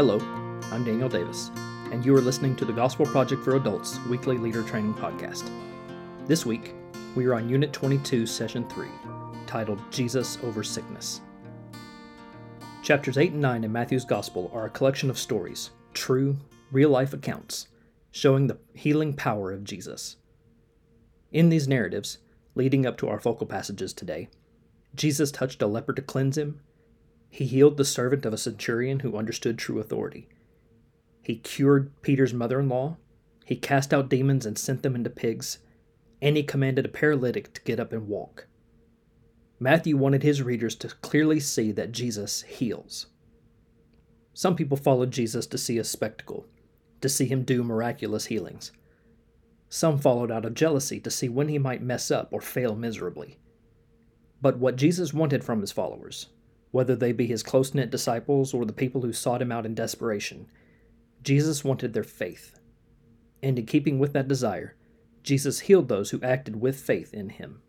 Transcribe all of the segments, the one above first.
Hello, I'm Daniel Davis, and you are listening to the Gospel Project for Adults Weekly Leader Training Podcast. This week, we are on Unit 22, Session 3, titled Jesus Over Sickness. Chapters 8 and 9 in Matthew's Gospel are a collection of stories, true, real-life accounts, showing the healing power of Jesus. In these narratives, leading up to our focal passages today, Jesus touched a leper to cleanse him. He healed the servant of a centurion who understood true authority. He cured Peter's mother-in-law. He cast out demons and sent them into pigs. And he commanded a paralytic to get up and walk. Matthew wanted his readers to clearly see that Jesus heals. Some people followed Jesus to see a spectacle, to see him do miraculous healings. Some followed out of jealousy to see when he might mess up or fail miserably. But what Jesus wanted from his followers, whether they be his close-knit disciples or the people who sought him out in desperation, Jesus wanted their faith. And in keeping with that desire, Jesus healed those who acted with faith in him.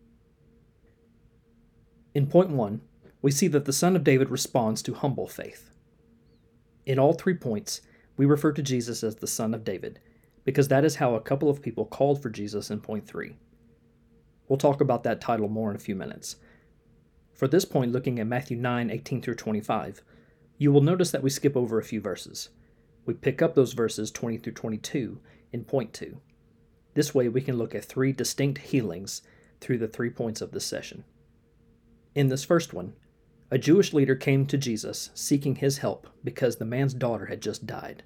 In point 1, we see that the Son of David responds to humble faith. In all 3 points, we refer to Jesus as the Son of David, because that is how a couple of people called for Jesus in point 3. We'll talk about that title more in a few minutes. For this point, looking at Matthew 9:18 through 25, you will notice that we skip over a few verses. We pick up those verses 20 through 22 in point 2. This way we can look at 3 distinct healings through the 3 points of this session. In this first one, a Jewish leader came to Jesus seeking his help because the man's daughter had just died.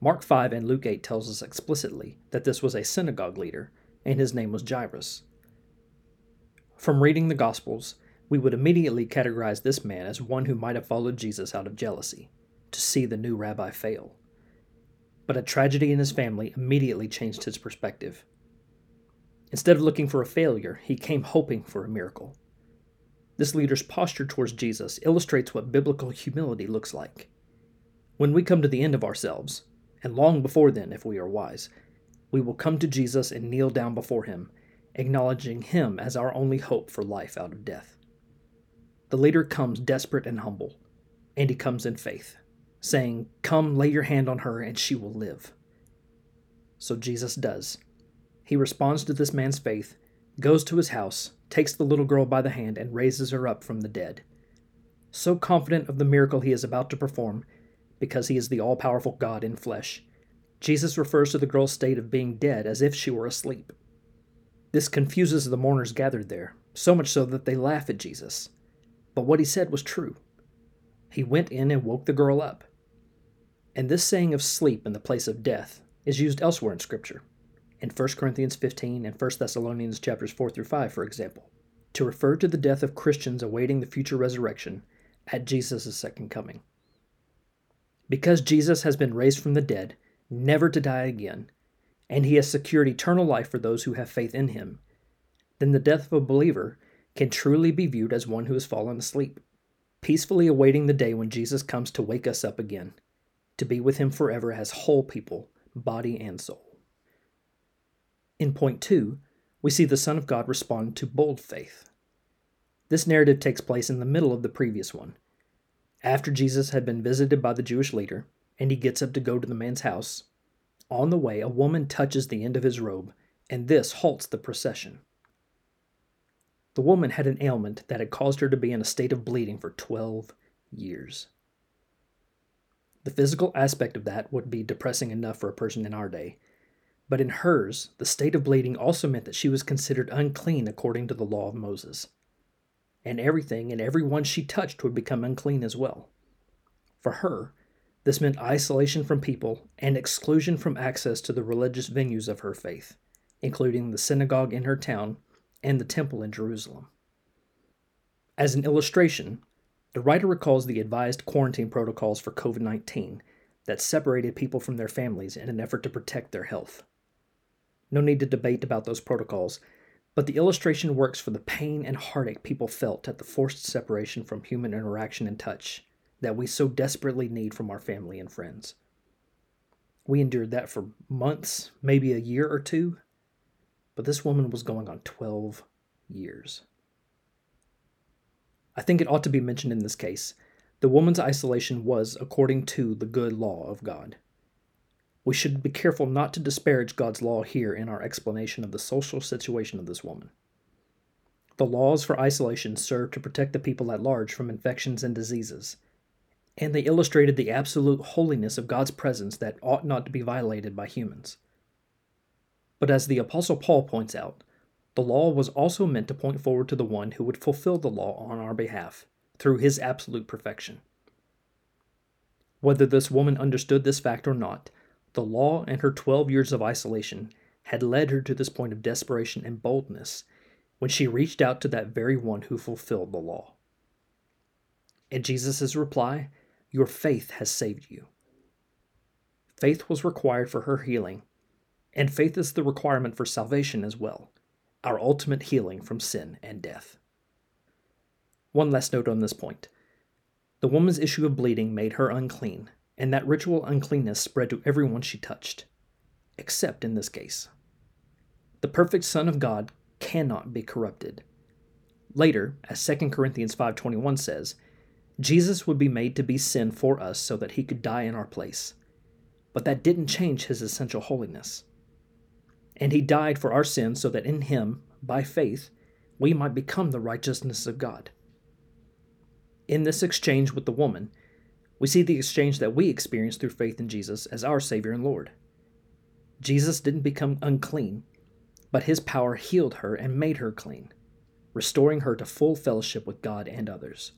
Mark 5 and Luke 8 tells us explicitly that this was a synagogue leader, and his name was Jairus. From reading the Gospels, we would immediately categorize this man as one who might have followed Jesus out of jealousy, to see the new rabbi fail. But a tragedy in his family immediately changed his perspective. Instead of looking for a failure, he came hoping for a miracle. This leader's posture towards Jesus illustrates what biblical humility looks like. When we come to the end of ourselves, and long before then if we are wise, we will come to Jesus and kneel down before him, acknowledging him as our only hope for life out of death. The leader comes desperate and humble, and he comes in faith, saying, "Come, lay your hand on her, and she will live." So Jesus does. He responds to this man's faith, goes to his house, takes the little girl by the hand, and raises her up from the dead. So confident of the miracle he is about to perform, because he is the all-powerful God in flesh, Jesus refers to the girl's state of being dead as if she were asleep. This confuses the mourners gathered there, so much so that they laugh at Jesus. But what he said was true. He went in and woke the girl up. And this saying of sleep in the place of death is used elsewhere in Scripture, in 1 Corinthians 15 and 1 Thessalonians chapters 4 through 5, for example, to refer to the death of Christians awaiting the future resurrection at Jesus' second coming. Because Jesus has been raised from the dead, never to die again, and he has secured eternal life for those who have faith in him, then the death of a believer can truly be viewed as one who has fallen asleep, peacefully awaiting the day when Jesus comes to wake us up again, to be with him forever as whole people, body and soul. In point 2, we see the Son of God respond to bold faith. This narrative takes place in the middle of the previous one, after Jesus had been visited by the Jewish leader, and he gets up to go to the man's house. On the way, a woman touches the end of his robe, and this halts the procession. The woman had an ailment that had caused her to be in a state of bleeding for 12 years. The physical aspect of that would be depressing enough for a person in our day, but in hers, the state of bleeding also meant that she was considered unclean according to the law of Moses. And everything and everyone she touched would become unclean as well. For her, this meant isolation from people and exclusion from access to the religious venues of her faith, including the synagogue in her town and the temple in Jerusalem. As an illustration, the writer recalls the advised quarantine protocols for COVID-19 that separated people from their families in an effort to protect their health. No need to debate about those protocols, but the illustration works for the pain and heartache people felt at the forced separation from human interaction and touch that we so desperately need from our family and friends. We endured that for months, maybe a year or two, but this woman was going on 12 years. I think it ought to be mentioned in this case The woman's isolation was according to the good law of God. We should be careful not to disparage God's law here in our explanation of the social situation of this woman. The laws for isolation served to protect the people at large from infections and diseases, and they illustrated the absolute holiness of God's presence that ought not to be violated by humans. But as the Apostle Paul points out, the law was also meant to point forward to the one who would fulfill the law on our behalf, through his absolute perfection. Whether this woman understood this fact or not, the law and her 12 years of isolation had led her to this point of desperation and boldness when she reached out to that very one who fulfilled the law. And Jesus' reply, "Your faith has saved you." Faith was required for her healing, and faith is the requirement for salvation as well, our ultimate healing from sin and death. One last note on this point. The woman's issue of bleeding made her unclean, and that ritual uncleanness spread to everyone she touched, except in this case. The perfect Son of God cannot be corrupted. Later, as 2 Corinthians 5:21 says, Jesus would be made to be sin for us so that he could die in our place. But that didn't change his essential holiness. And he died for our sins so that in him, by faith, we might become the righteousness of God. In this exchange with the woman, we see the exchange that we experience through faith in Jesus as our Savior and Lord. Jesus didn't become unclean, but his power healed her and made her clean, restoring her to full fellowship with God and others.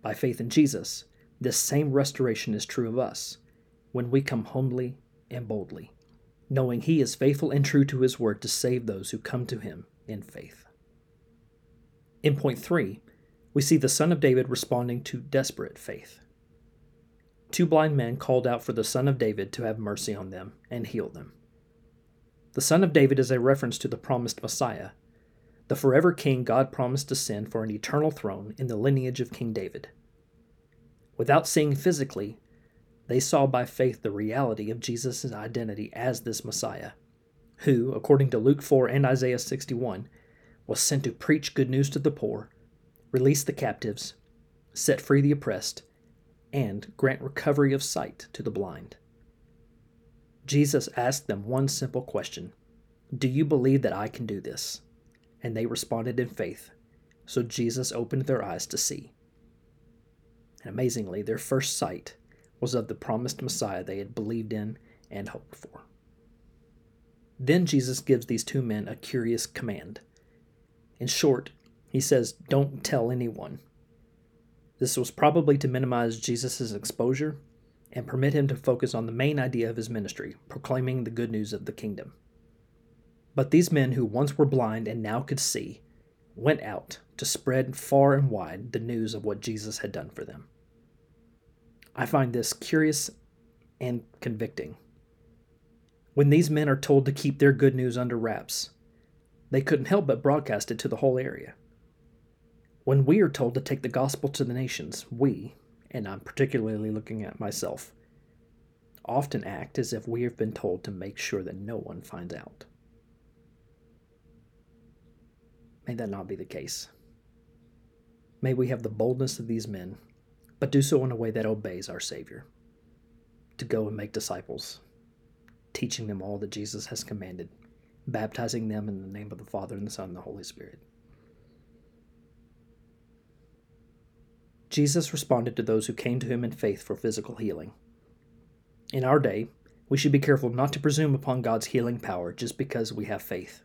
By faith in Jesus, this same restoration is true of us when we come humbly and boldly, knowing he is faithful and true to his word to save those who come to him in faith. In point 3, we see the Son of David responding to desperate faith. 2 blind men called out for the Son of David to have mercy on them and heal them. The Son of David is a reference to the promised Messiah, the forever king God promised to send for an eternal throne in the lineage of King David. Without seeing physically, they saw by faith the reality of Jesus' identity as this Messiah, who, according to Luke 4 and Isaiah 61, was sent to preach good news to the poor, release the captives, set free the oppressed, and grant recovery of sight to the blind. Jesus asked them one simple question: "Do you believe that I can do this?" And they responded in faith, so Jesus opened their eyes to see. And amazingly, their first sight was of the promised Messiah they had believed in and hoped for. Then Jesus gives these 2 men a curious command. In short, he says, "Don't tell anyone." This was probably to minimize Jesus' exposure and permit him to focus on the main idea of his ministry, proclaiming the good news of the kingdom. But these men who once were blind and now could see went out to spread far and wide the news of what Jesus had done for them. I find this curious and convicting. When these men are told to keep their good news under wraps, they couldn't help but broadcast it to the whole area. When we are told to take the gospel to the nations, we, and I'm particularly looking at myself, often act as if we have been told to make sure that no one finds out. May that not be the case. May we have the boldness of these men, but do so in a way that obeys our Savior, to go and make disciples, teaching them all that Jesus has commanded, baptizing them in the name of the Father and the Son and the Holy Spirit. Jesus responded to those who came to him in faith for physical healing. In our day, we should be careful not to presume upon God's healing power just because we have faith.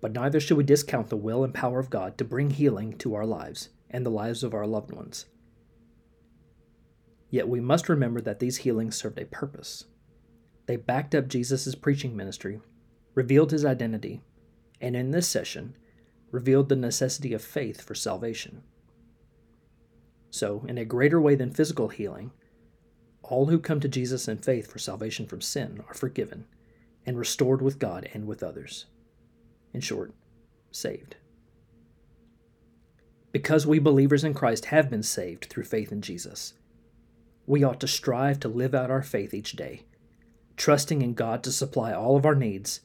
But neither should we discount the will and power of God to bring healing to our lives and the lives of our loved ones. Yet we must remember that these healings served a purpose. They backed up Jesus' preaching ministry, revealed his identity, and in this session, revealed the necessity of faith for salvation. So, in a greater way than physical healing, all who come to Jesus in faith for salvation from sin are forgiven and restored with God and with others. In short, saved. Because we believers in Christ have been saved through faith in Jesus, we ought to strive to live out our faith each day, trusting in God to supply all of our needs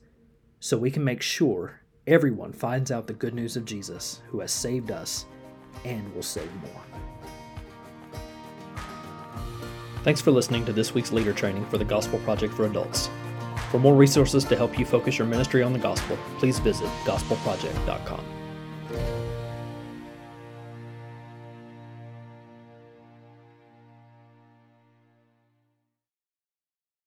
so we can make sure everyone finds out the good news of Jesus, who has saved us and will save more. Thanks for listening to this week's leader training for the Gospel Project for Adults. For more resources to help you focus your ministry on the gospel, please visit gospelproject.com.